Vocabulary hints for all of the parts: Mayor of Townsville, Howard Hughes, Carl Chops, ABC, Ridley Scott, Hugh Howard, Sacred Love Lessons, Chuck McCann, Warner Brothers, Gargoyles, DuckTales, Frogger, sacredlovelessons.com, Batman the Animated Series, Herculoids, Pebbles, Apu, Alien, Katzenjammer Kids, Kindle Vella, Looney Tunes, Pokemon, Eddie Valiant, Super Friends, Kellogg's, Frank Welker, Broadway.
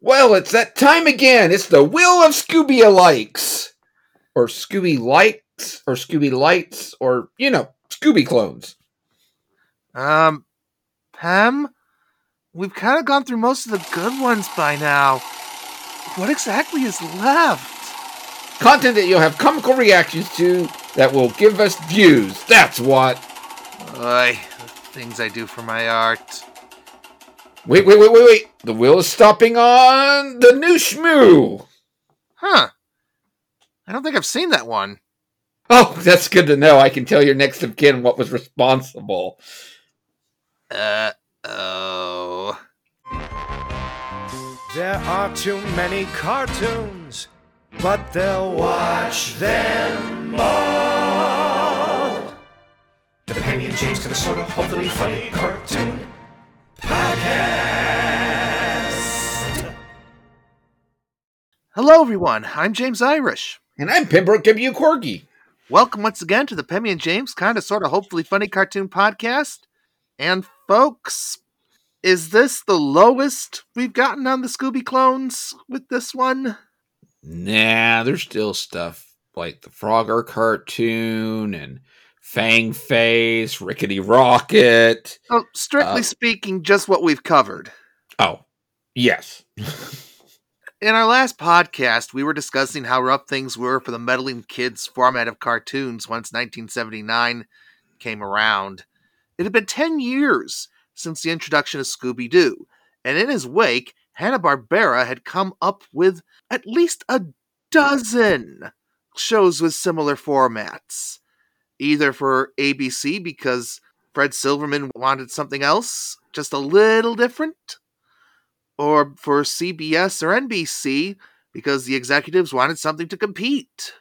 Well, it's that time again. It's the Will of Scooby-alikes. Or Scooby-likes. Or Scooby-lights. Or, you know, Scooby clones. Pam? We've kind of gone through most of the good ones by now. What exactly is left? Content that you'll have comical reactions to that will give us views. That's what. Oy, things I do for my art. Wait. The wheel is stopping on the new Shmoo. Huh. I don't think I've seen that one. Oh, that's good to know. I can tell your next of kin what was responsible. Uh-oh. There are too many cartoons, but they'll watch them all. The Penny and James Minnesota Hopefully Funny Cartoon Podcast. Hello, everyone. I'm James Irish. And I'm Pembroke W. Corgi. Welcome once again to the Penny and James Kinda Sorta Hopefully Funny Cartoon Podcast. And folks, is this the lowest we've gotten on the Scooby clones with this one? Nah, there's still stuff like the Frogger cartoon and Fang Face, Rickety Rocket. Oh, strictly speaking, just what we've covered. Oh, yes. In our last podcast, we were discussing how rough things were for the meddling kids format of cartoons once 1979 came around. It had been 10 years since the introduction of Scooby-Doo, and in his wake, Hanna-Barbera had come up with at least a dozen shows with similar formats. Either for ABC because Fred Silverman wanted something else, just a little different, or for CBS or NBC because the executives wanted something to compete.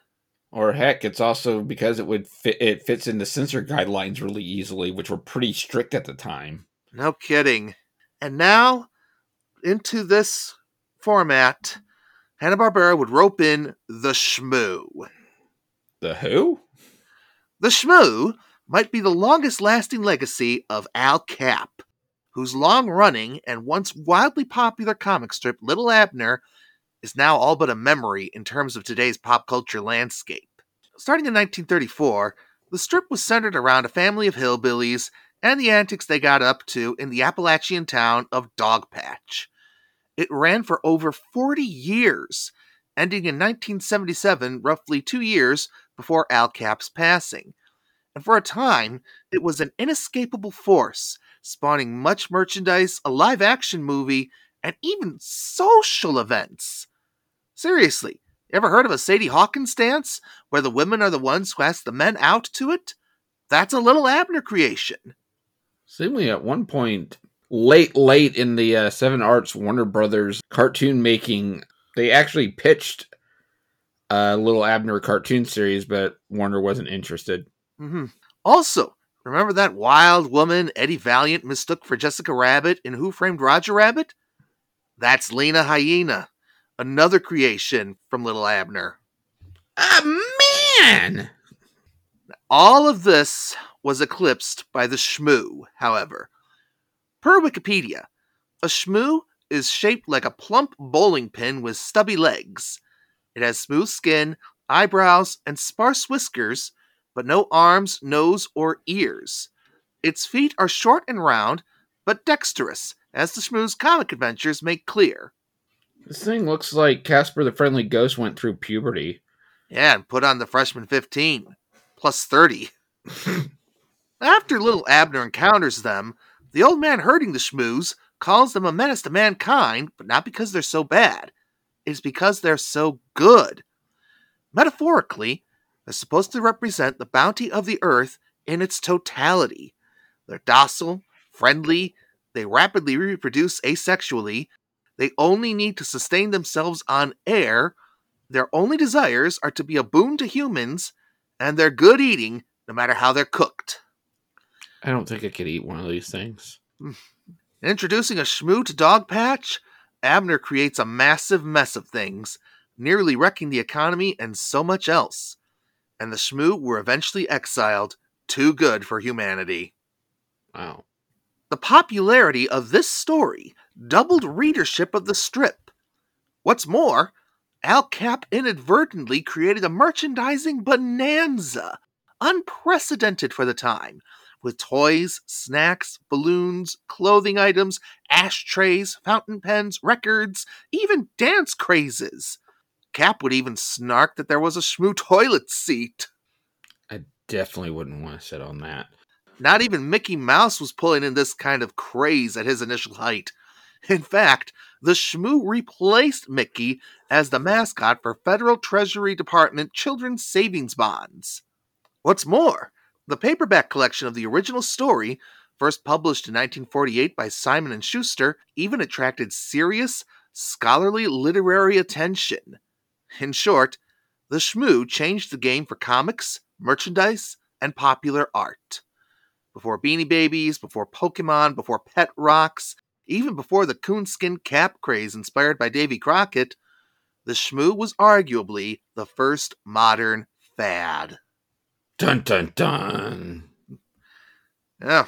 Or heck, it's also because it fits in the censor guidelines really easily, which were pretty strict at the time. No kidding. And now, into this format, Hanna-Barbera would rope in the Shmoo. The who? The Shmoo might be the longest-lasting legacy of Al Capp, whose long-running and once wildly popular comic strip, Lil' Abner, is now all but a memory in terms of today's pop culture landscape. Starting in 1934, the strip was centered around a family of hillbillies and the antics they got up to in the Appalachian town of Dogpatch. It ran for over 40 years, ending in 1977, roughly 2 years before Al Capp's passing. And for a time, it was an inescapable force, spawning much merchandise, a live-action movie, and even social events. Seriously, ever heard of a Sadie Hawkins dance, where the women are the ones who ask the men out to it? That's a Lil' Abner creation. Seemingly at one point, late in the Seven Arts Warner Brothers cartoon making, they actually pitched a Lil' Abner cartoon series, but Warner wasn't interested. Mm-hmm. Also, remember that wild woman Eddie Valiant mistook for Jessica Rabbit in Who Framed Roger Rabbit? That's Lena Hyena, another creation from Lil' Abner. Man! All of this was eclipsed by the Shmoo, however. Per Wikipedia, a Shmoo is shaped like a plump bowling pin with stubby legs. It has smooth skin, eyebrows, and sparse whiskers, but no arms, nose, or ears. Its feet are short and round, but dexterous, as the Shmoo's comic adventures make clear. This thing looks like Casper the Friendly Ghost went through puberty. Yeah, and put on the freshman 15, plus 30. After Lil' Abner encounters them, the old man herding the Shmoos calls them a menace to mankind, but not because they're so bad. It's because they're so good. Metaphorically, they're supposed to represent the bounty of the earth in its totality. They're docile, friendly, they rapidly reproduce asexually, they only need to sustain themselves on air, their only desires are to be a boon to humans, and they're good eating no matter how they're cooked. I don't think I could eat one of these things. Introducing a Shmoo to Dogpatch, Abner creates a massive mess of things, nearly wrecking the economy and so much else. And the Shmoo were eventually exiled, too good for humanity. Wow. The popularity of this story doubled readership of the strip, What's more, Al Capp inadvertently created a merchandising bonanza, unprecedented for the time, with toys, snacks, balloons, clothing items, ashtrays, fountain pens, records, even dance crazes. Capp would even snark that there was a Shmoo toilet seat. I definitely wouldn't want to sit on that. Not even Mickey Mouse was pulling in this kind of craze at his initial height. In fact, the Shmoo replaced Mickey as the mascot for Federal Treasury Department Children's Savings Bonds. What's more, the paperback collection of the original story, first published in 1948 by Simon & Schuster, even attracted serious, scholarly literary attention. In short, the Shmoo changed the game for comics, merchandise, and popular art. Before Beanie Babies, before Pokemon, before Pet Rocks, even before the coonskin cap craze inspired by Davy Crockett, the Shmoo was arguably the first modern fad. Dun dun dun! Yeah.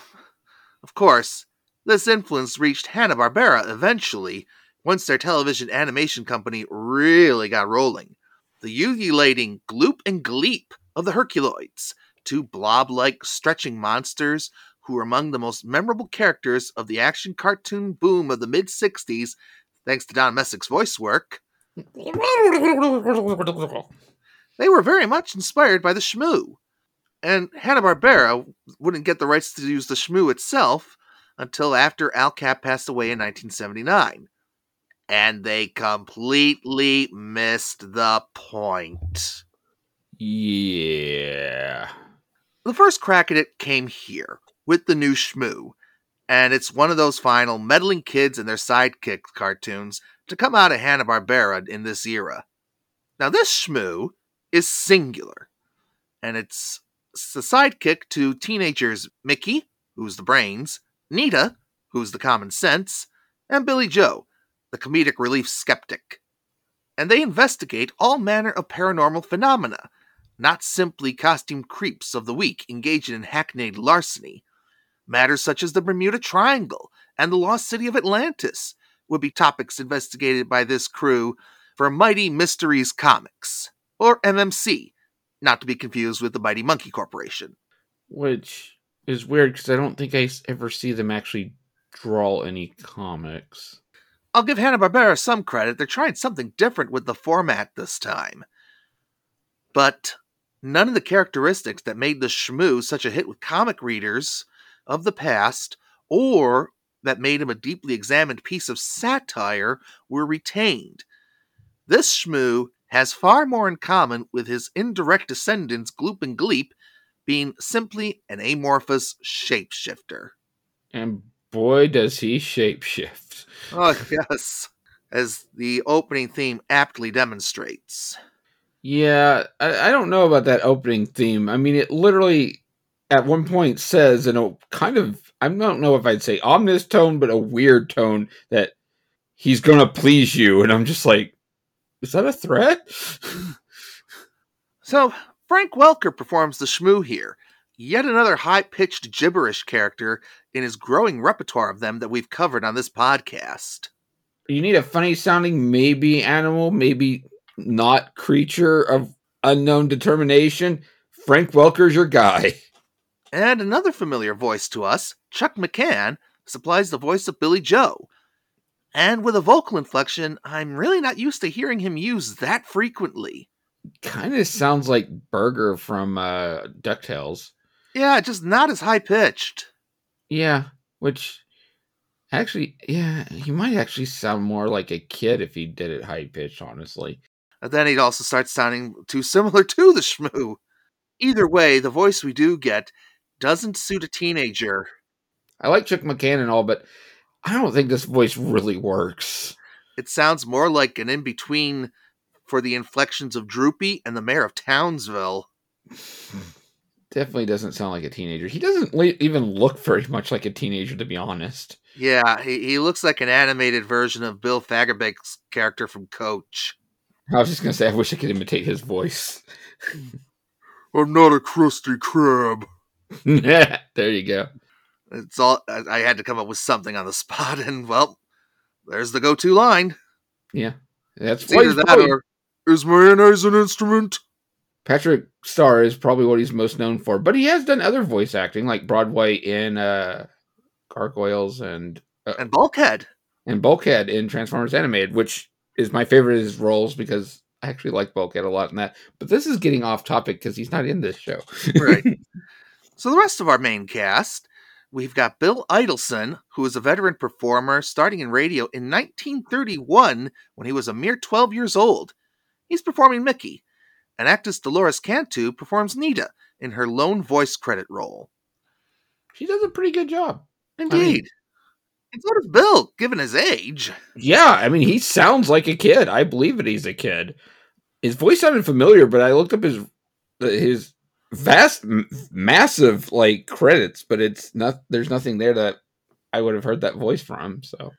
Of course, this influence reached Hanna-Barbera eventually, once their television animation company really got rolling. The ululating Gloop and Gleep of the Herculoids, two blob-like stretching monsters who were among the most memorable characters of the action cartoon boom of the mid-60s, thanks to Don Messick's voice work. They were very much inspired by the Shmoo. And Hanna-Barbera wouldn't get the rights to use the Shmoo itself until after Al Capp passed away in 1979. And they completely missed the point. Yeah. The first crack at it came here, with the new Shmoo, and it's one of those final meddling kids and their sidekick cartoons to come out of Hanna-Barbera in this era. Now this Shmoo is singular, and it's the sidekick to teenagers Mickey, who's the brains, Nita, who's the common sense, and Billy Joe, the comedic relief skeptic. And they investigate all manner of paranormal phenomena, not simply costume creeps of the week engaging in hackneyed larceny. Matters such as the Bermuda Triangle and the lost city of Atlantis would be topics investigated by this crew for Mighty Mysteries Comics, or MMC, not to be confused with the Mighty Monkey Corporation. Which is weird, because I don't think I ever see them actually draw any comics. I'll give Hanna-Barbera some credit. They're trying something different with the format this time. But none of the characteristics that made the Shmoo such a hit with comic readers of the past, or that made him a deeply examined piece of satire, were retained. This Shmoo has far more in common with his indirect descendants Gloop and Gleep, being simply an amorphous shapeshifter. And boy does he shapeshift. Oh yes, as the opening theme aptly demonstrates. Yeah, I don't know about that opening theme. I mean, it literally at one point says in a kind of, I don't know if I'd say ominous tone, but a weird tone, that he's going to please you. And I'm just like, is that a threat? So Frank Welker performs the Shmoo here, yet another high-pitched gibberish character in his growing repertoire of them that we've covered on this podcast. You need a funny-sounding maybe animal, maybe not creature of unknown determination. Frank Welker's your guy. And another familiar voice to us, Chuck McCann, supplies the voice of Billy Joe. And with a vocal inflection, I'm really not used to hearing him use that frequently. Kind of sounds like Burger from DuckTales. Yeah, just not as high-pitched. Yeah, which actually, yeah, he might actually sound more like a kid if he did it high-pitched, honestly. But then he'd also start sounding too similar to the Shmoo. Either way, the voice we do get doesn't suit a teenager. I like Chuck McCann and all, but I don't think this voice really works. It sounds more like an in-between for the inflections of Droopy and the Mayor of Townsville. Definitely doesn't sound like a teenager. He doesn't even look very much like a teenager, to be honest. Yeah, he looks like an animated version of Bill Fagerbake's character from Coach. I was just going to say, I wish I could imitate his voice. I'm not a Krusty Krab. There you go. It's all I had to come up with something on the spot, and well, there's the go-to line. Yeah, That's it's either that or, is mayonnaise an instrument? Patrick Starr is probably what he's most known for, but he has done other voice acting, like Broadway in Gargoyles and Bulkhead. And Bulkhead in Transformers Animated, which is my favorite of his roles because I actually like Bulkhead a lot in that. But this is getting off topic because he's not in this show. Right. So the rest of our main cast, we've got Bill Idelson, who is a veteran performer starting in radio in 1931 when he was a mere 12 years old. He's performing Mickey. And actress Dolores Cantu performs Nita in her lone voice credit role. She does a pretty good job. Indeed. And so does Bill, given his age. Yeah, I mean, he sounds like a kid. I believe that he's a kid. His voice sounded familiar, but I looked up his vast, massive, like, credits, but it's not. There's nothing there that I would have heard that voice from, so.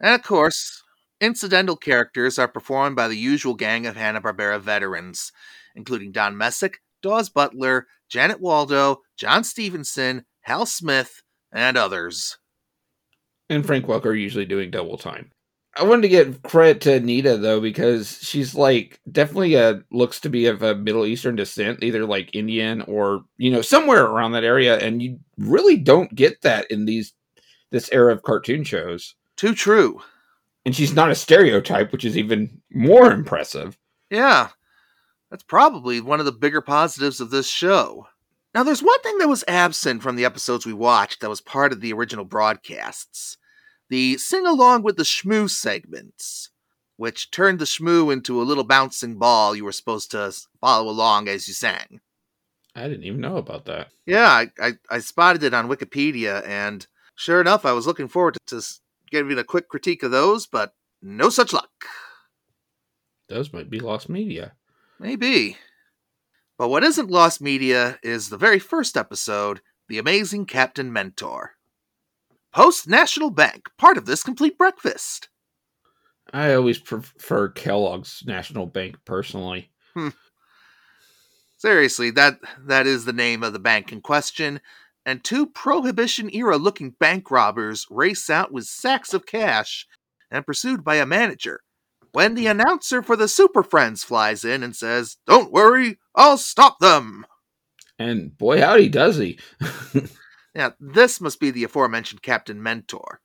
And of course, incidental characters are performed by the usual gang of Hanna-Barbera veterans, including Don Messick, Dawes Butler, Janet Waldo, John Stevenson, Hal Smith, and others. And Frank Welker usually doing double time. I wanted to give credit to Nita, though, because she's, like, definitely looks to be of a Middle Eastern descent, either, like, Indian or, you know, somewhere around that area, and you really don't get that in this era of cartoon shows. Too true. And she's not a stereotype, which is even more impressive. Yeah. That's probably one of the bigger positives of this show. Now, there's one thing that was absent from the episodes we watched that was part of the original broadcasts. The sing-along with the Shmoo segments, which turned the Shmoo into a little bouncing ball you were supposed to follow along as you sang. I didn't even know about that. Yeah, I spotted it on Wikipedia, and sure enough, I was looking forward to giving a quick critique of those, but no such luck. Those might be lost media. Maybe. But what isn't lost media is the very first episode, The Amazing Captain Mentor. Post National Bank, part of this complete breakfast. I always prefer Kellogg's National Bank, personally. Seriously, that is the name of the bank in question, and two Prohibition-era-looking bank robbers race out with sacks of cash and pursued by a manager, when the announcer for the Super Friends flies in and says, "Don't worry, I'll stop them." And boy, howdy does he. Now, this must be the aforementioned Captain Mentor.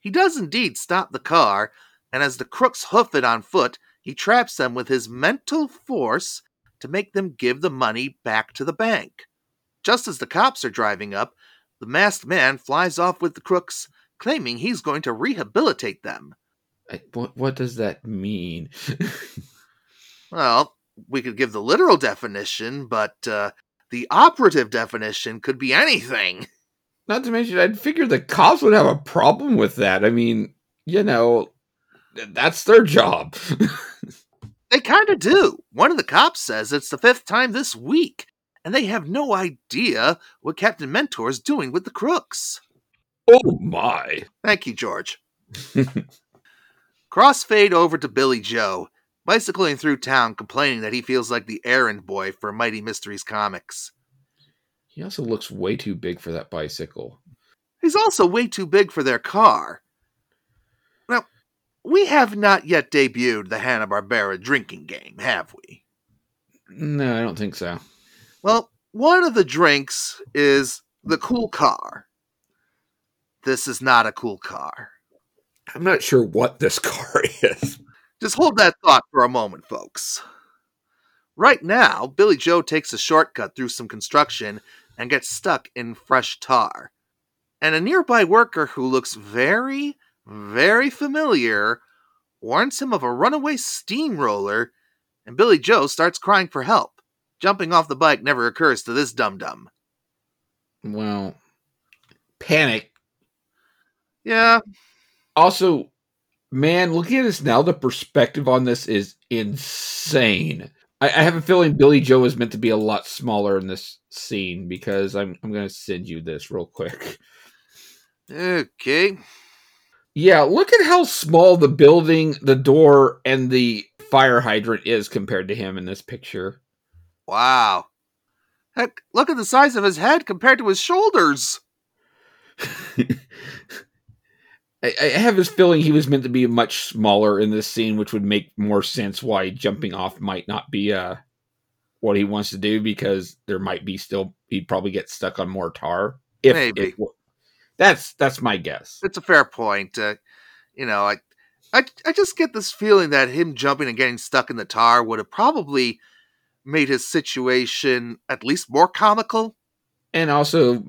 He does indeed stop the car, and as the crooks hoof it on foot, he traps them with his mental force to make them give the money back to the bank. Just as the cops are driving up, the masked man flies off with the crooks, claiming he's going to rehabilitate them. What does that mean? Well, we could give the literal definition, but the operative definition could be anything. Not to mention, I'd figure the cops would have a problem with that. I mean, you know, that's their job. They kind of do. One of the cops says it's the 5th time this week, and they have no idea what Captain Mentor is doing with the crooks. Oh, my. Thank you, George. Crossfade over to Billy Joe, bicycling through town complaining that he feels like the errand boy for Mighty Mysteries Comics. He also looks way too big for that bicycle. He's also way too big for their car. Now, we have not yet debuted the Hanna-Barbera drinking game, have we? No, I don't think so. Well, one of the drinks is the cool car. This is not a cool car. I'm not sure what this car is. Just hold that thought for a moment, folks. Right now, Billy Joe takes a shortcut through some construction and gets stuck in fresh tar. And a nearby worker who looks very, very familiar warns him of a runaway steamroller, and Billy Joe starts crying for help. Jumping off the bike never occurs to this dum-dum. Well, panic. Yeah. Also, man, looking at this now, the perspective on this is insane. I have a feeling Billy Joe is meant to be a lot smaller in this scene, because I'm going to send you this real quick. Okay. Yeah, look at how small the building, the door, and the fire hydrant is compared to him in this picture. Wow. Heck, look at the size of his head compared to his shoulders. I have this feeling he was meant to be much smaller in this scene, which would make more sense why jumping off might not be what he wants to do, because there might be still, he'd probably get stuck on more tar. Maybe. That's my guess. It's a fair point. I just get this feeling that him jumping and getting stuck in the tar would have probably made his situation at least more comical. And also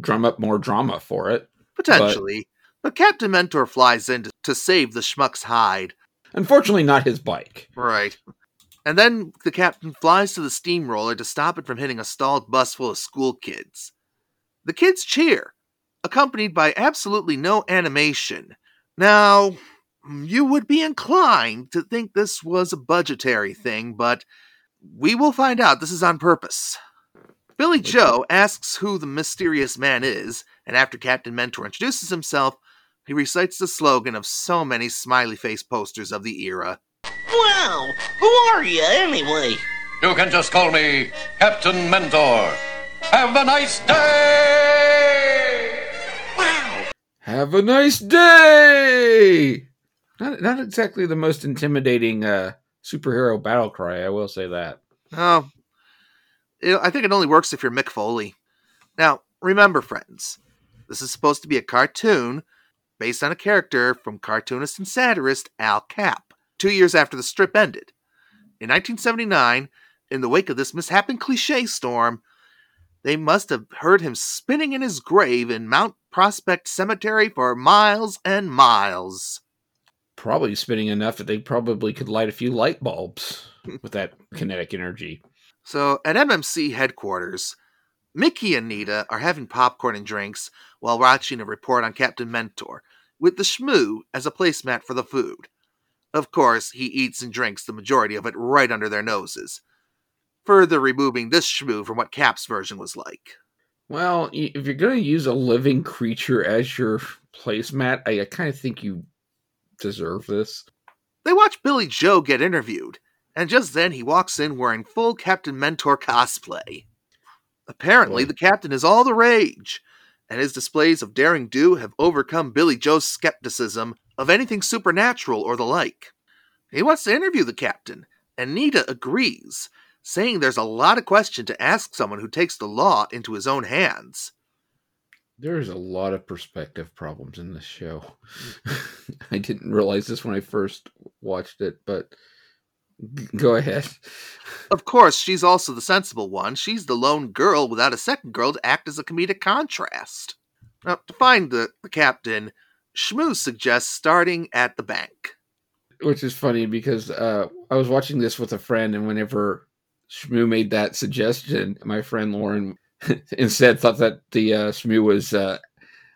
drum up more drama for it. Potentially. But Captain Mentor flies in to save the schmuck's hide. Unfortunately, not his bike. Right. And then the captain flies to the steamroller to stop it from hitting a stalled bus full of school kids. The kids cheer, accompanied by absolutely no animation. Now, you would be inclined to think this was a budgetary thing, but we will find out this is on purpose. Billy Joe asks who the mysterious man is, and after Captain Mentor introduces himself, he recites the slogan of so many smiley face posters of the era. Wow! Who are you, anyway? You can just call me Captain Mentor. Have a nice day! Wow! Have a nice day! Not exactly the most intimidating superhero battle cry, I will say that. Oh. I think it only works if you're Mick Foley. Now, remember, friends, this is supposed to be a cartoon based on a character from cartoonist and satirist Al Capp, 2 years after the strip ended. In 1979, in the wake of this mishap and cliché storm, they must have heard him spinning in his grave in Mount Prospect Cemetery for miles and miles. Probably spinning enough that they probably could light a few light bulbs with that kinetic energy. So, at MMC headquarters, Mickey and Nita are having popcorn and drinks while watching a report on Captain Mentor, with the Shmoo as a placemat for the food. Of course, he eats and drinks the majority of it right under their noses, further removing this Shmoo from what Cap's version was like. Well, if you're going to use a living creature as your placemat, I kind of think you deserve this. They watch Billy Joe get interviewed, and just then he walks in wearing full Captain Mentor cosplay. Apparently, the captain is all the rage, and his displays of daring do have overcome Billy Joe's skepticism of anything supernatural or the like. He wants to interview the captain, and Nita agrees, saying there's a lot of question to ask someone who takes the law into his own hands. There's a lot of perspective problems in this show. I didn't realize this when I first watched it, but... Go ahead. Of course, she's also the sensible one. She's the lone girl without a second girl to act as a comedic contrast. Now, to find the captain, Shmoo suggests starting at the bank. Which is funny because I was watching this with a friend, and whenever Shmoo made that suggestion, my friend Lauren instead thought that the Shmoo was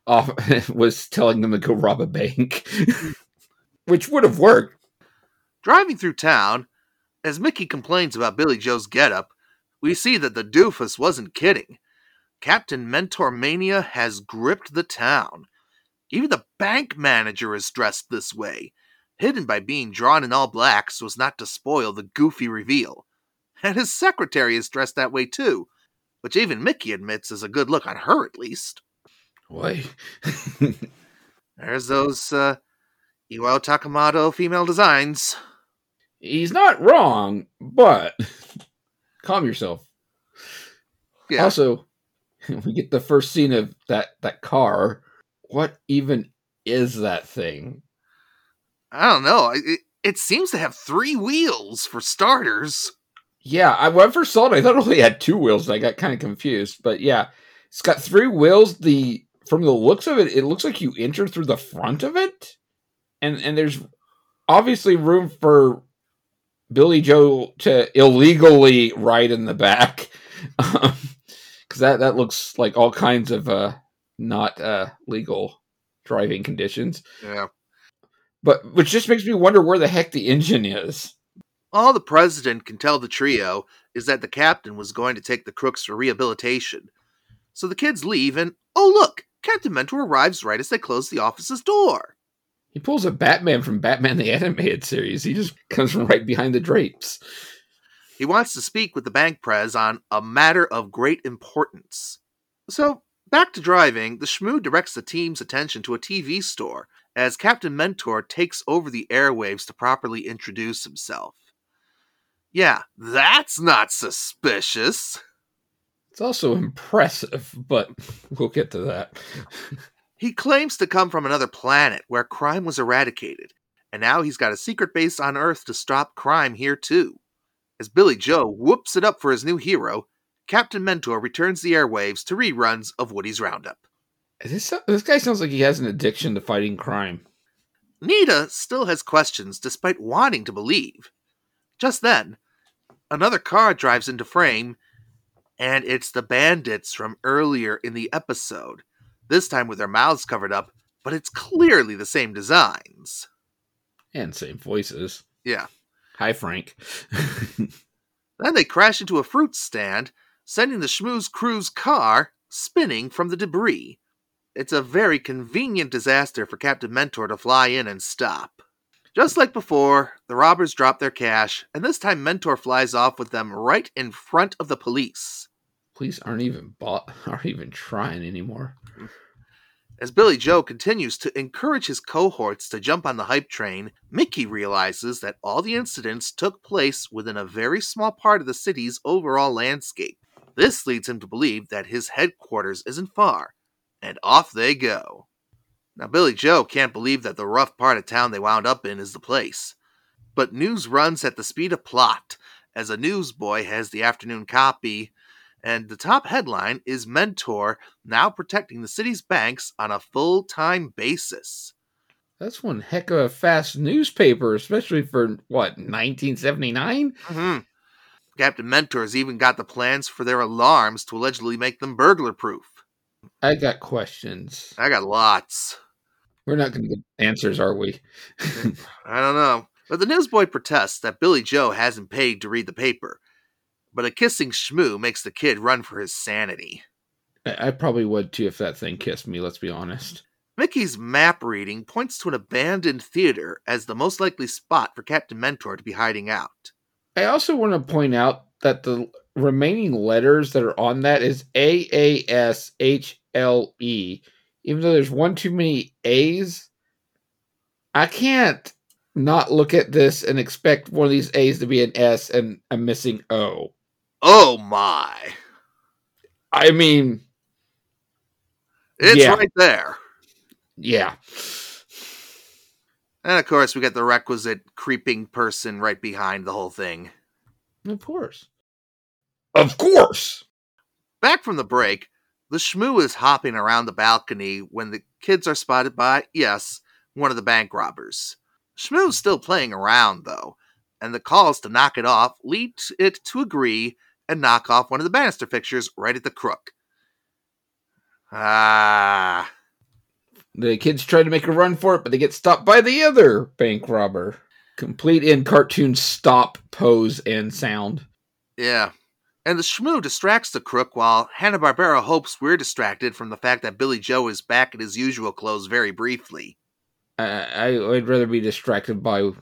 off was telling them to go rob a bank, which would have worked. Driving through town, as Mickey complains about Billy Joe's getup, we see that the doofus wasn't kidding. Captain Mentor Mania has gripped the town. Even the bank manager is dressed this way, hidden by being drawn in all black so as not to spoil the goofy reveal. And his secretary is dressed that way too, which even Mickey admits is a good look on her at least. Why? There's those, Iwao Takamoto female designs. He's not wrong, but calm yourself. Yeah. Also, we get the first scene of that car. What even is that thing? I don't know. It seems to have three wheels for starters. Yeah, when I first saw it, I thought it only had two wheels. And I got kind of confused, but yeah, it's got three wheels. From the looks of it, it looks like you enter through the front of it, and there's obviously room for Billy Joe to illegally ride in the back, because that looks like all kinds of not legal driving conditions. Yeah, but which just makes me wonder where the heck the engine is. All the president can tell the trio is that the captain was going to take the crooks for rehabilitation. So the kids leave, and oh look, Captain Mentor arrives right as they close the office's door. He pulls a Batman from Batman the Animated Series. He just comes from right behind the drapes. He wants to speak with the bank prez on a matter of great importance. So, back to driving, the Shmoo directs the team's attention to a TV store as Captain Mentor takes over the airwaves to properly introduce himself. Yeah, that's not suspicious. It's also impressive, but we'll get to that. He claims to come from another planet where crime was eradicated, and now he's got a secret base on Earth to stop crime here too. As Billy Joe whoops it up for his new hero, Captain Mentor returns the airwaves to reruns of Woody's Roundup. This guy sounds like he has an addiction to fighting crime. Nita still has questions despite wanting to believe. Just then, another car drives into frame, and it's the bandits from earlier in the episode. This time with their mouths covered up, but it's clearly the same designs. And same voices. Yeah. Hi, Frank. Then they crash into a fruit stand, sending the Shmoo's crew's car spinning from the debris. It's a very convenient disaster for Captain Mentor to fly in and stop. Just like before, the robbers drop their cash, and this time Mentor flies off with them right in front of the police. Police aren't even trying anymore. As Billy Joe continues to encourage his cohorts to jump on the hype train, Mickey realizes that all the incidents took place within a very small part of the city's overall landscape. This leads him to believe that his headquarters isn't far, and off they go. Now Billy Joe can't believe that the rough part of town they wound up in is the place. But news runs at the speed of plot, as a newsboy has the afternoon copy, and the top headline is Mentor now protecting the city's banks on a full-time basis. That's one heck of a fast newspaper, especially for, 1979? Mm-hmm. Captain Mentor's even got the plans for their alarms to allegedly make them burglar-proof. I got questions. I got lots. We're not going to get answers, are we? I don't know. But the newsboy protests that Billy Joe hasn't paid to read the paper. But a kissing Shmoo makes the kid run for his sanity. I probably would too if that thing kissed me, let's be honest. Mickey's map reading points to an abandoned theater as the most likely spot for Captain Mentor to be hiding out. I also want to point out that the remaining letters that are on that is A-A-S-H-L-E. Even though there's one too many A's, I can't not look at this and expect one of these A's to be an S and a missing O. Oh my. I mean, it's right there. Yeah. And of course, we get the requisite creeping person right behind the whole thing. Of course. Of course! Back from the break, the Shmoo is hopping around the balcony when the kids are spotted by, one of the bank robbers. Shmoo's still playing around, though, and the calls to knock it off lead it to agree and knock off one of the banister fixtures right at the crook. Ah. The kids try to make a run for it, but they get stopped by the other bank robber. Complete in cartoon stop, pose, and sound. Yeah. And the Shmoo distracts the crook while Hanna-Barbera hopes we're distracted from the fact that Billy Joe is back in his usual clothes very briefly. I'd rather be distracted by...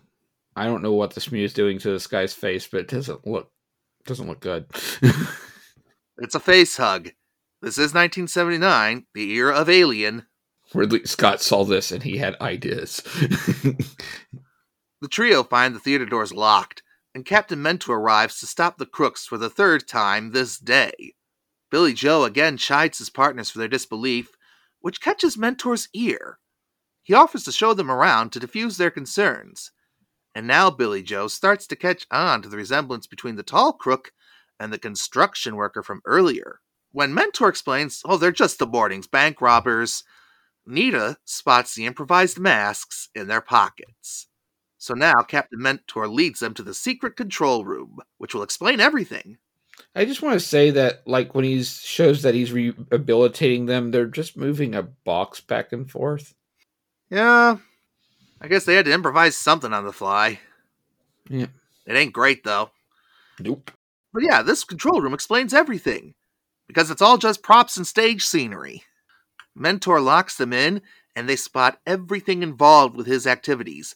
I don't know what the Shmoo is doing to this guy's face, but it doesn't look good. It's a face hug. This is 1979, the era of Alien. Ridley Scott saw this and he had ideas. The trio find the theater doors locked, and Captain Mentor arrives to stop the crooks for the third time this day. Billy Joe again chides his partners for their disbelief, which catches Mentor's ear. He offers to show them around to diffuse their concerns. And now Billy Joe starts to catch on to the resemblance between the tall crook and the construction worker from earlier. When Mentor explains, they're just the boarding's bank robbers, Nita spots the improvised masks in their pockets. So now Captain Mentor leads them to the secret control room, which will explain everything. I just want to say that, when he shows that he's rehabilitating them, they're just moving a box back and forth. Yeah, I guess they had to improvise something on the fly. Yeah. It ain't great, though. Nope. But yeah, this control room explains everything, because it's all just props and stage scenery. Mentor locks them in, and they spot everything involved with his activities.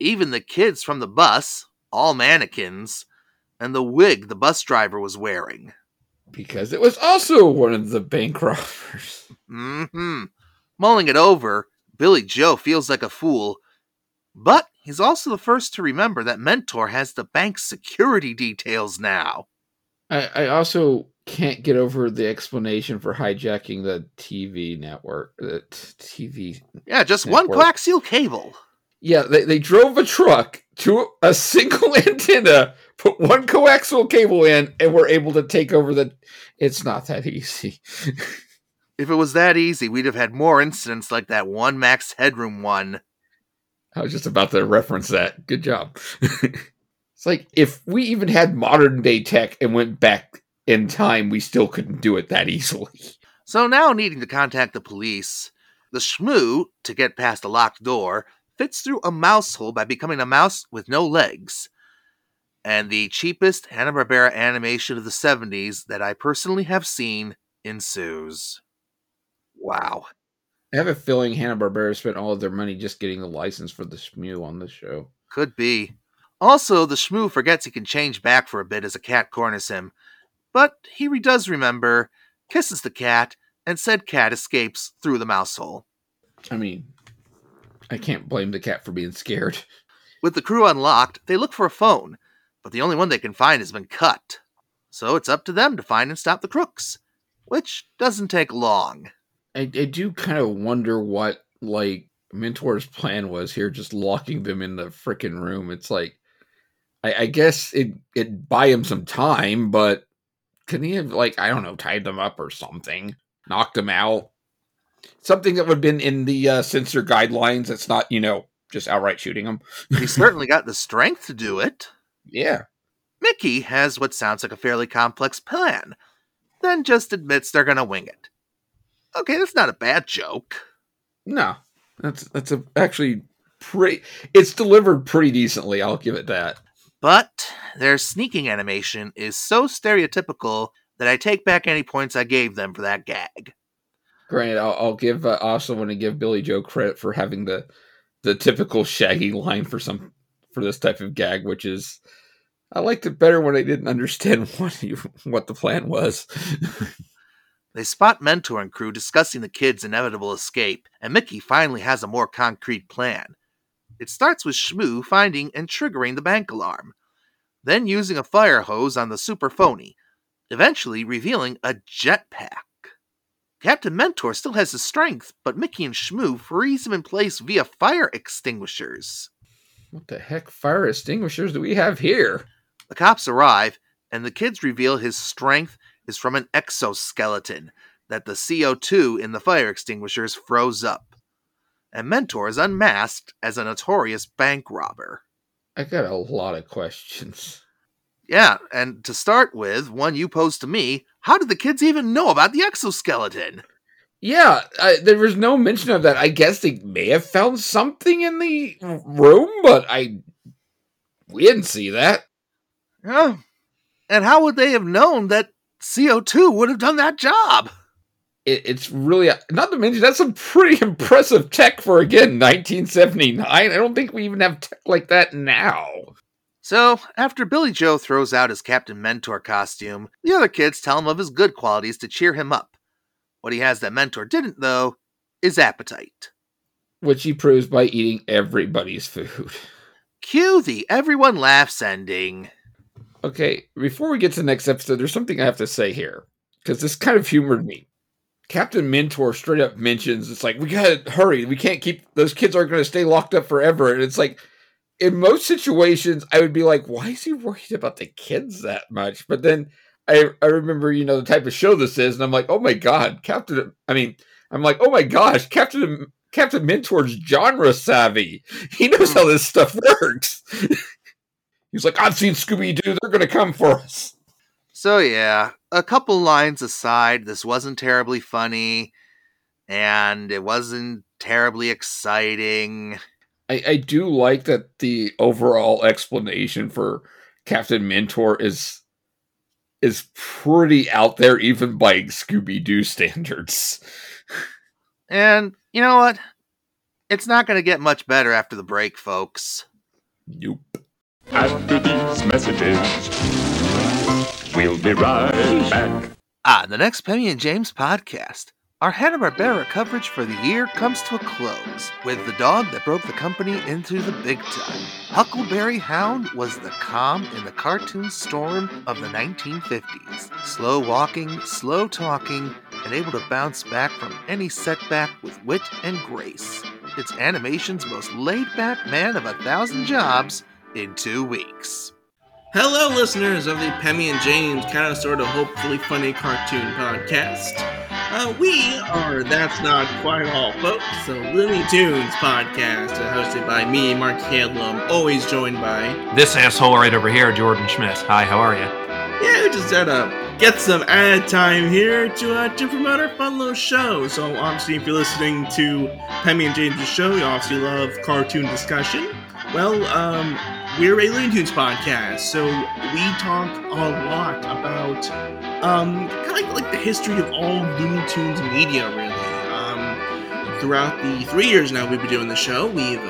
Even the kids from the bus, all mannequins, and the wig the bus driver was wearing. Because it was also one of the bank robbers. Mm-hmm. Mulling it over, Billy Joe feels like a fool, but he's also the first to remember that Mentor has the bank's security details now. I also can't get over the explanation for hijacking the TV network. One black seal cable. Yeah, they drove a truck to a single antenna, put one coaxial cable in, and were able to take over the... It's not that easy. If it was that easy, we'd have had more incidents like that one Max Headroom one. I was just about to reference that. Good job. It's like, if we even had modern day tech and went back in time, we still couldn't do it that easily. So now, needing to contact the police, the Shmoo, to get past a locked door, fits through a mouse hole by becoming a mouse with no legs. And the cheapest Hanna-Barbera animation of the 70s that I personally have seen ensues. Wow. I have a feeling Hanna-Barbera spent all of their money just getting the license for the Shmoo on this show. Could be. Also, the Shmoo forgets he can change back for a bit as a cat corners him. But he does remember, kisses the cat, and said cat escapes through the mouse hole. I mean... I can't blame the cat for being scared. With the crew unlocked, they look for a phone, but the only one they can find has been cut. So it's up to them to find and stop the crooks, which doesn't take long. I do kind of wonder what, Mentor's plan was here, just locking them in the frickin' room. It's like, I guess it'd buy him some time, but couldn't he have, tied them up or something? Knocked them out? Something that would have been in the censor guidelines. That's not, just outright shooting him. He certainly got the strength to do it. Yeah. Mickey has what sounds like a fairly complex plan, then just admits they're going to wing it. Okay, that's not a bad joke. No, that's actually pretty... It's delivered pretty decently, I'll give it that. But their sneaking animation is so stereotypical that I take back any points I gave them for that gag. Granted, I also want to give Billy Joe credit for having the typical Shaggy line for this type of gag, which is, I liked it better when I didn't understand what the plan was. They spot Mentor and crew discussing the kids' inevitable escape, and Mickey finally has a more concrete plan. It starts with Shmoo finding and triggering the bank alarm, then using a fire hose on the super phony, eventually revealing a jetpack. Captain Mentor still has his strength, but Mickey and Shmoo freeze him in place via fire extinguishers. What the heck fire extinguishers do we have here? The cops arrive, and the kids reveal his strength is from an exoskeleton that the CO2 in the fire extinguishers froze up. And Mentor is unmasked as a notorious bank robber. I got a lot of questions. Yeah, and to start with, one you posed to me, how did the kids even know about the exoskeleton? Yeah, there was no mention of that. I guess they may have found something in the room, but we didn't see that. Yeah, and how would they have known that CO2 would have done that job? It's really, not to mention, that's some pretty impressive tech for, again, 1979. I don't think we even have tech like that now. So, after Billy Joe throws out his Captain Mentor costume, the other kids tell him of his good qualities to cheer him up. What he has that Mentor didn't, though, is appetite. Which he proves by eating everybody's food. Cue the everyone laughs ending. Okay, before we get to the next episode, there's something I have to say here, because this kind of humored me. Captain Mentor straight up mentions, it's like, we gotta hurry, we can't keep, those kids aren't gonna stay locked up forever, and it's like, in most situations, I would be like, why is he worried about the kids that much? But then I remember, the type of show this is, and I'm like, oh my gosh, Captain Mentor's genre savvy. He knows how this stuff works. He's like, I've seen Scooby-Doo, they're going to come for us. So yeah, a couple lines aside, this wasn't terribly funny, and it wasn't terribly exciting. I do like that the overall explanation for Captain Mentor is pretty out there, even by Scooby-Doo standards. And you know what? It's not going to get much better after the break, folks. Nope. After these messages, we'll be right back. The next Penny and James podcast. Our Hanna-Barbera coverage for the year comes to a close with The Dog That Broke the Company into the Big Time. Huckleberry Hound was the calm in the cartoon storm of the 1950s. Slow walking, slow talking, and able to bounce back from any setback with wit and grace. It's animation's most laid-back man of 1,000 jobs in 2 weeks. Hello, listeners of the Pemmy and James Kind of Sort of Hopefully Funny Cartoon Podcast. We are That's Not Quite All, folks, the Looney Tunes podcast, hosted by me, Mark Cadlum, always joined by... this asshole right over here, Jordan Schmidt. Hi, how are you? Yeah, we just had to get some ad time here to promote our fun little show. So, obviously, if you're listening to Pemmy and James' show, you obviously love cartoon discussion. Well, we're a Looney Tunes podcast, so we talk a lot about kind of like the history of all Looney Tunes media, really. Throughout the 3 years now we've been doing the show, we've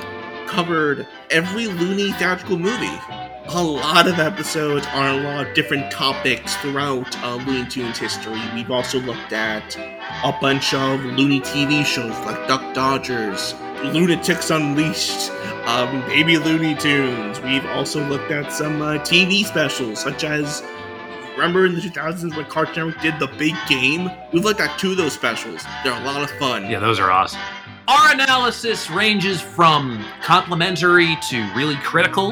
covered every Looney theatrical movie. A lot of episodes on a lot of different topics throughout Looney Tunes history. We've also looked at a bunch of Looney TV shows like Duck Dodgers, Lunatics Unleashed, Baby Looney Tunes. We've also looked at some TV specials, such as, remember in the 2000s when Cartoon Network did The Big Game? We've looked at two of those specials. They're a lot of fun. Yeah, those are awesome. Our analysis ranges from complimentary to really critical.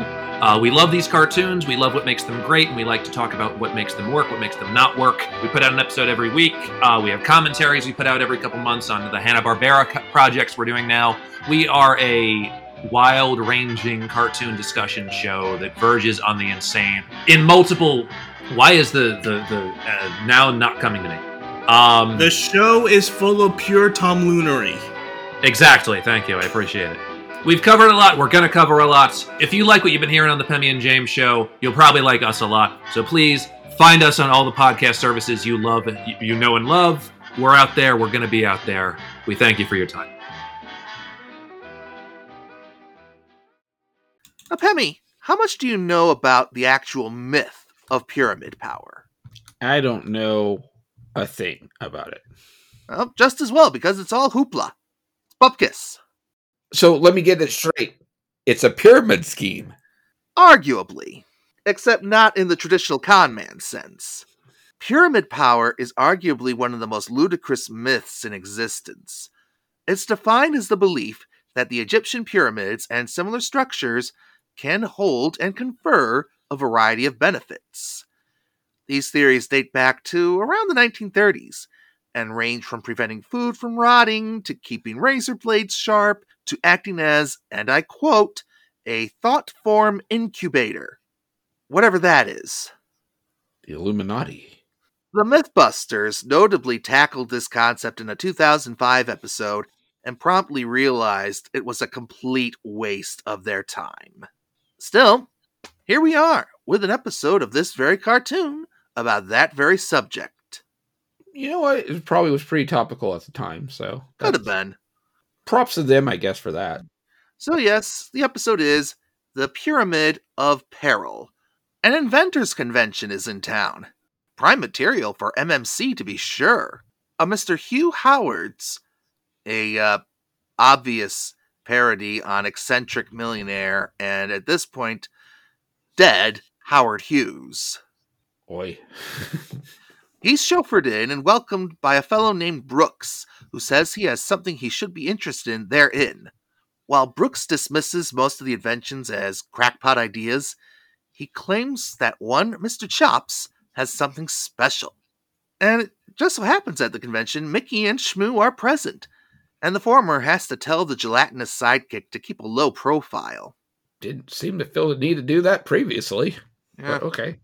We love these cartoons, we love what makes them great, and we like to talk about what makes them work, what makes them not work. We put out an episode every week. We have commentaries we put out every couple months on the Hanna-Barbera projects we're doing now. We are a wild-ranging cartoon discussion show that verges on the insane in multiple... Why is the noun not coming to me? The show is full of pure tomfoolery. Exactly, thank you, I appreciate it. We've covered a lot. We're going to cover a lot. If you like what you've been hearing on the Pemmy and James show, you'll probably like us a lot. So please find us on all the podcast services you love and you know and love. We're out there. We're going to be out there. We thank you for your time. Now, Pemmy, how much do you know about the actual myth of pyramid power? I don't know a thing about it. Well, just as well, because it's all hoopla. It's bupkis. So let me get it straight. It's a pyramid scheme. Arguably. Except not in the traditional con man sense. Pyramid power is arguably one of the most ludicrous myths in existence. It's defined as the belief that the Egyptian pyramids and similar structures can hold and confer a variety of benefits. These theories date back to around the 1930s and range from preventing food from rotting to keeping razor blades sharp to acting as, and I quote, a thought form incubator. Whatever that is. The Illuminati. The Mythbusters notably tackled this concept in a 2005 episode and promptly realized it was a complete waste of their time. Still, here we are with an episode of this very cartoon about that very subject. You know what? It probably was pretty topical at the time, so. Could have been. Props to them, I guess, for that. So yes, the episode is The Pyramid of Peril. An inventors convention is in town. Prime material for MMC, to be sure. A Mr. Hugh Howard's, a obvious parody on eccentric millionaire, and at this point, dead Howard Hughes. Oi. He's chauffeured in and welcomed by a fellow named Brooks, who says he has something he should be interested in therein. While Brooks dismisses most of the inventions as crackpot ideas, he claims that one Mr. Chops has something special. And it just so happens at the convention, Mickey and Shmoo are present, and the former has to tell the gelatinous sidekick to keep a low profile. Didn't seem to feel the need to do that previously. Yeah. But okay.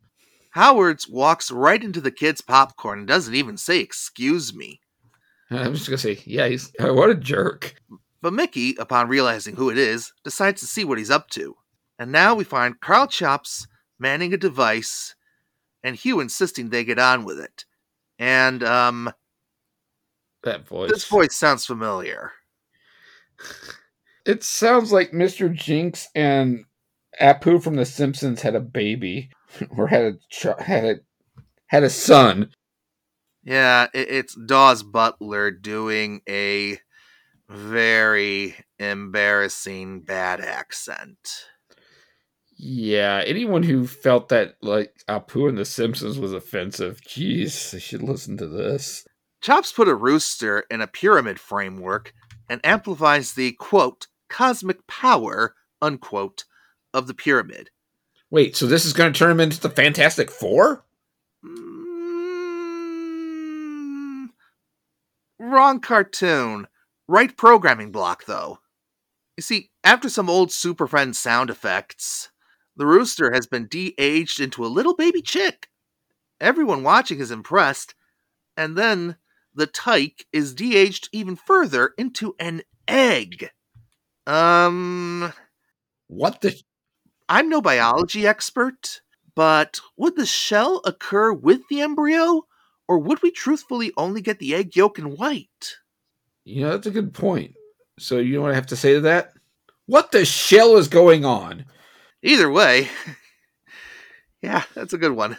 Howard's walks right into the kid's popcorn and doesn't even say, excuse me. I'm just going to say, yeah, what a jerk. But Mickey, upon realizing who it is, decides to see what he's up to. And now we find Carl Chops manning a device and Hugh insisting they get on with it. And, that voice. This voice sounds familiar. It sounds like Mr. Jinx and Apu from The Simpsons had a baby. Or had a son. Yeah, it's Dawes Butler doing a very embarrassing bad accent. Yeah, anyone who felt that, like, Apu and The Simpsons was offensive, jeez, they should listen to this. Chops put a rooster in a pyramid framework and amplifies the, quote, cosmic power, unquote, of the pyramid. Wait, so this is going to turn him into the Fantastic Four? Wrong cartoon. Right programming block, though. You see, after some old Super Friends sound effects, the rooster has been de-aged into a little baby chick. Everyone watching is impressed, and then the tyke is de-aged even further into an egg. What the... I'm no biology expert, but would the shell occur with the embryo, or would we truthfully only get the egg yolk and white? You know, that's a good point. So you don't have to say to that? What the shell is going on? Either way. Yeah, that's a good one.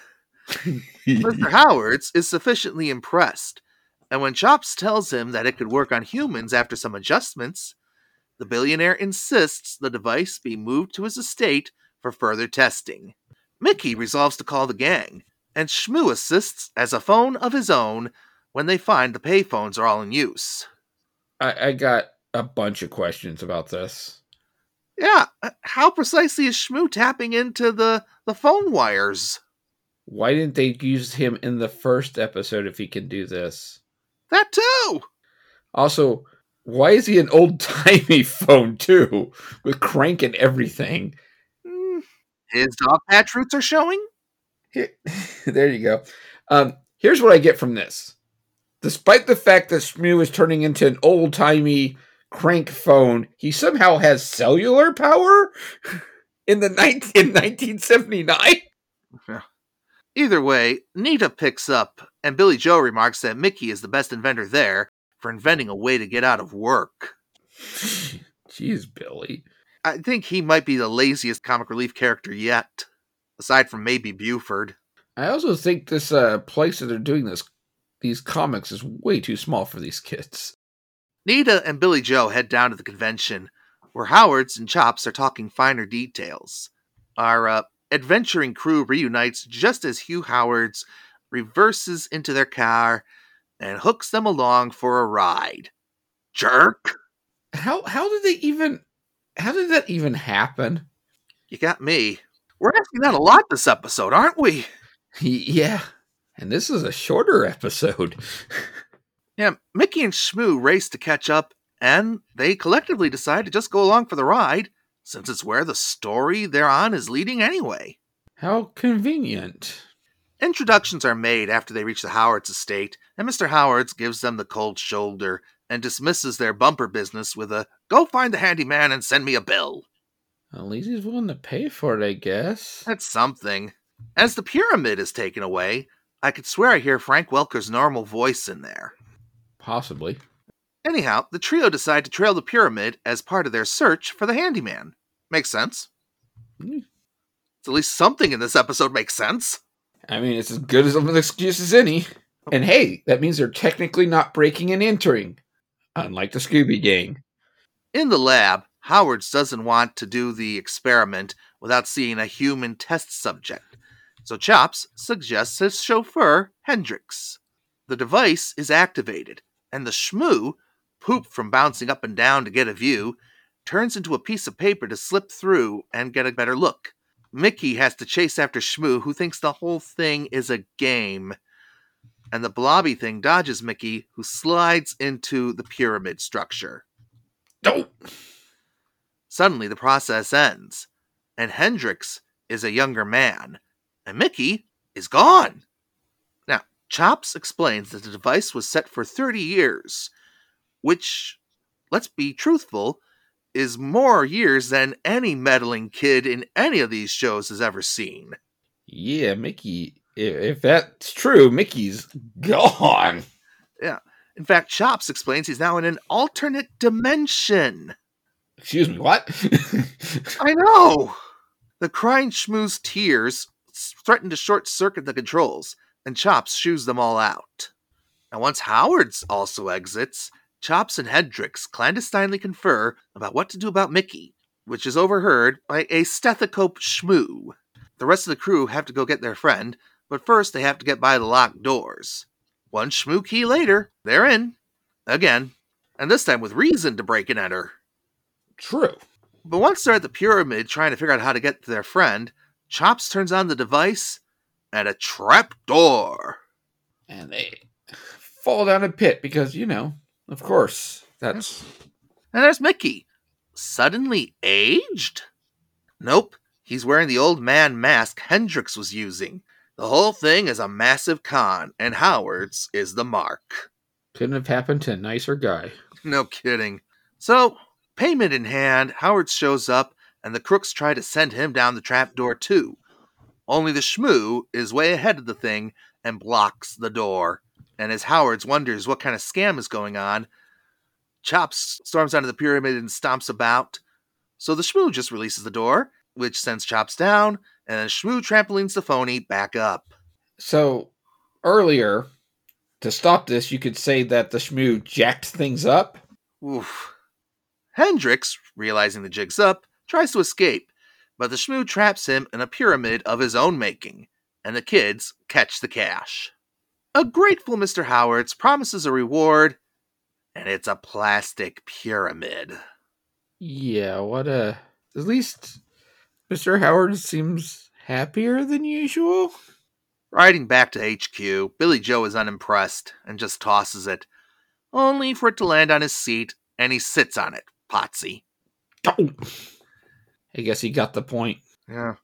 Mr. Howard's is sufficiently impressed, and when Chops tells him that it could work on humans after some adjustments, the billionaire insists the device be moved to his estate for further testing. Mickey resolves to call the gang, and Shmoo assists as a phone of his own when they find the payphones are all in use. I got a bunch of questions about this. Yeah, how precisely is Shmoo tapping into the phone wires? Why didn't they use him in the first episode if he can do this? That too! Also, why is he an old-timey phone, too? With crank and everything. His Dogpatch roots are showing? Here, there you go. Here's what I get from this. Despite the fact that Shmoo is turning into an old-timey crank phone, he somehow has cellular power in 1979? Yeah. Either way, Nita picks up, and Billy Joe remarks that Mickey is the best inventor there for inventing a way to get out of work. Jeez, Billy. I think he might be the laziest comic relief character yet, aside from maybe Buford. I also think this place that they're doing these comics is way too small for these kids. Nita and Billy Joe head down to the convention, where Howards and Chops are talking finer details. Our adventuring crew reunites just as Hugh Howards reverses into their car and hooks them along for a ride. Jerk! How did that even happen? You got me. We're asking that a lot this episode, aren't we? Yeah. And this is a shorter episode. Yeah, Mickey and Shmoo race to catch up, and they collectively decide to just go along for the ride, since it's where the story they're on is leading anyway. How convenient. Introductions are made after they reach the Howards estate, and Mr. Howards gives them the cold shoulder and dismisses their bumper business with a, go find the handyman and send me a bill. At least he's willing to pay for it, I guess. That's something. As the pyramid is taken away, I could swear I hear Frank Welker's normal voice in there. Possibly. Anyhow, the trio decide to trail the pyramid as part of their search for the handyman. Makes sense. It's at least something in this episode makes sense. I mean, it's as good as an excuse as any. And hey, that means they're technically not breaking and entering, unlike the Scooby gang. In the lab, Howards doesn't want to do the experiment without seeing a human test subject, so Chops suggests his chauffeur, Hendrix. The device is activated, and the Shmoo, poop from bouncing up and down to get a view, turns into a piece of paper to slip through and get a better look. Mickey has to chase after Shmoo, who thinks the whole thing is a game. And the blobby thing dodges Mickey, who slides into the pyramid structure. Oh! Suddenly, the process ends, and Hendrix is a younger man, and Mickey is gone. Now, Chops explains that the device was set for 30 years, which, let's be truthful, is more years than any meddling kid in any of these shows has ever seen. Yeah, Mickey, if that's true, Mickey's gone. Yeah. In fact, Chops explains he's now in an alternate dimension. Excuse me, what? I know! The crying Shmoo's tears threaten to short-circuit the controls, and Chops shoos them all out. And once Howard's also exits, Chops and Hendrix clandestinely confer about what to do about Mickey, which is overheard by a stethoscope Shmoo. The rest of the crew have to go get their friend, but first they have to get by the locked doors. One Shmoo key later, they're in. Again. And this time with reason to break and enter. True. But once they're at the pyramid trying to figure out how to get to their friend, Chops turns on the device and a trap door. And they fall down a pit because, you know, of course. That's... And there's Mickey. Suddenly aged? Nope. He's wearing the old man mask Hendrix was using. The whole thing is a massive con, and Howard's is the mark. Couldn't have happened to a nicer guy. No kidding. So, payment in hand, Howard shows up, and the crooks try to send him down the trapdoor too. Only the Shmoo is way ahead of the thing and blocks the door. And as Howard's wonders what kind of scam is going on, Chops storms onto the pyramid and stomps about. So the Shmoo just releases the door, which sends Chops down, and then Shmoo trampolines the phony back up. So, earlier, to stop this, you could say that the Shmoo jacked things up. Oof. Hendrix, realizing the jig's up, tries to escape, but the Shmoo traps him in a pyramid of his own making, and the kids catch the cash. A grateful Mr. Howard's promises a reward, and it's a plastic pyramid. Yeah, what a... At least... Mr. Howard seems happier than usual. Riding back to HQ, Billy Joe is unimpressed and just tosses it, only for it to land on his seat, and he sits on it, Potsy. Oh. I guess he got the point. Yeah.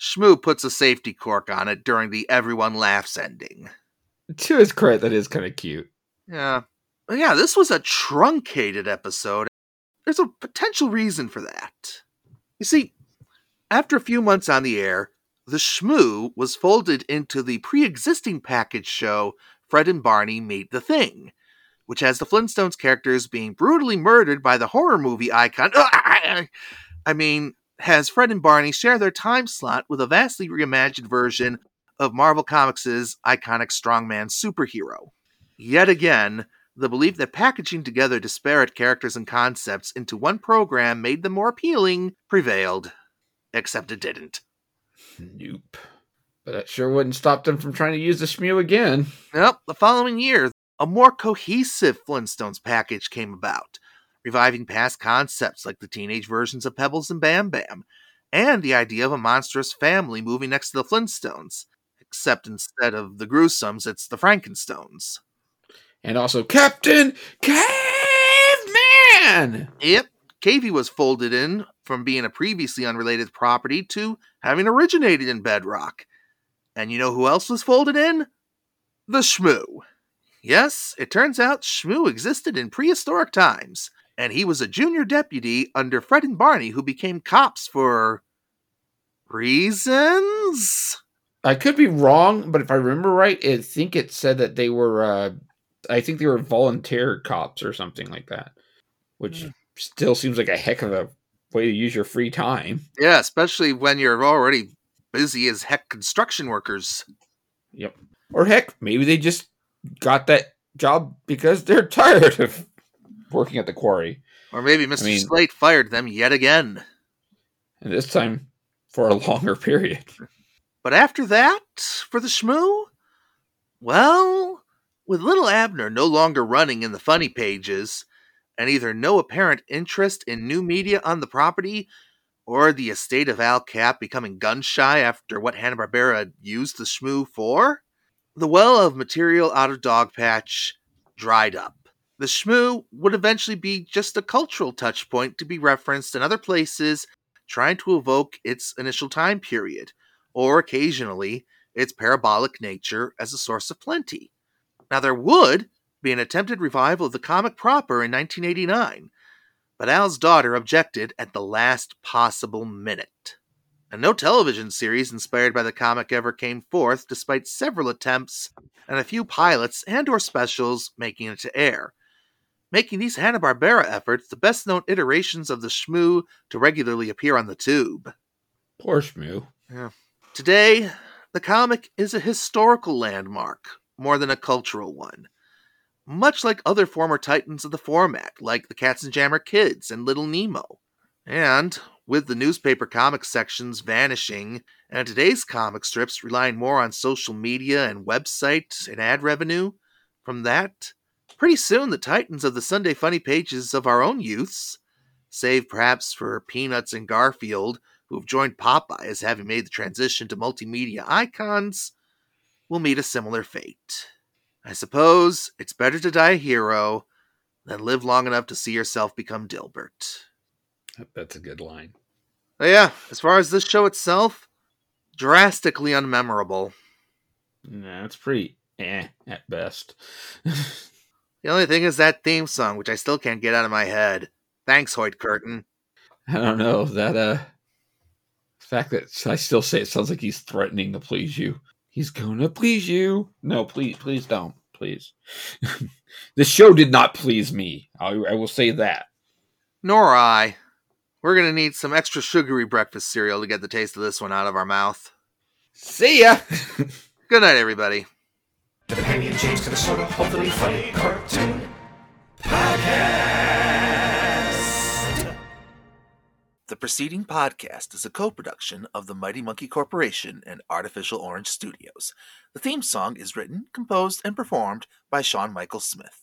Shmoo puts a safety cork on it during the everyone laughs ending. To his credit, that is kind of cute. Yeah. Yeah, this was a truncated episode. There's a potential reason for that. You see... After a few months on the air, the Shmoo was folded into the pre-existing package show Fred and Barney Meet the Thing, which has the Flintstones characters being brutally murdered by the horror movie icon. Has Fred and Barney share their time slot with a vastly reimagined version of Marvel Comics' iconic strongman superhero. Yet again, the belief that packaging together disparate characters and concepts into one program made them more appealing prevailed. Except it didn't. Nope. But that sure wouldn't stop them from trying to use the Shmoo again. Nope. The following year, a more cohesive Flintstones package came about, reviving past concepts like the teenage versions of Pebbles and Bam Bam, and the idea of a monstrous family moving next to the Flintstones, except instead of the Gruesomes, it's the Frankenstones. And also Captain Caveman! Yep. Cavey was folded in from being a previously unrelated property to having originated in Bedrock. And you know who else was folded in? The Shmoo. Yes, it turns out Shmoo existed in prehistoric times, and he was a junior deputy under Fred and Barney who became cops for... reasons? I could be wrong, but if I remember right, I think it said that they were, I think they were volunteer cops or something like that. Which... Yeah. Still seems like a heck of a way to use your free time. Yeah, especially when you're already busy as heck construction workers. Yep. Or heck, maybe they just got that job because they're tired of working at the quarry. Or maybe Mr. Slate fired them yet again. And this time for a longer period. But after that, for the Shmoo? Well, with Lil' Abner no longer running in the funny pages... and either no apparent interest in new media on the property, or the estate of Al Capp becoming gun-shy after what Hanna-Barbera used the Shmoo for, the well of material out of Dogpatch dried up. The Shmoo would eventually be just a cultural touchpoint to be referenced in other places, trying to evoke its initial time period, or occasionally its parabolic nature as a source of plenty. Now there would... be an attempted revival of the comic proper in 1989, but Al's daughter objected at the last possible minute. And no television series inspired by the comic ever came forth, despite several attempts and a few pilots and or specials making it to air, making these Hanna-Barbera efforts the best-known iterations of the Shmoo to regularly appear on the tube. Poor Shmoo. Yeah. Today, the comic is a historical landmark, more than a cultural one. much like other former titans of the format, like the Katzenjammer Kids and Little Nemo. And, with the newspaper comic sections vanishing, and today's comic strips relying more on social media and website and ad revenue from that, pretty soon the titans of the Sunday funny pages of our own youths, save perhaps for Peanuts and Garfield, who have joined Popeye as having made the transition to multimedia icons, will meet a similar fate. I suppose it's better to die a hero than live long enough to see yourself become Dilbert. That's a good line. But yeah, as far as this show itself, drastically unmemorable. Nah, it's pretty at best. The only thing is that theme song, which I still can't get out of my head. Thanks, Hoyt Curtin. I don't know. The fact that I still say it sounds like he's threatening to please you. He's gonna please you. No, please don't. Please. This show did not please me. I will say that. Nor I. We're gonna need some extra sugary breakfast cereal to get the taste of this one out of our mouth. See ya! Good night, everybody. The Penny and James to the sort of hopefully funny cartoon podcast. The preceding podcast is a co-production of the Mighty Monkey Corporation and Artificial Orange Studios. The theme song is written, composed, and performed by Shawn Michael Smith.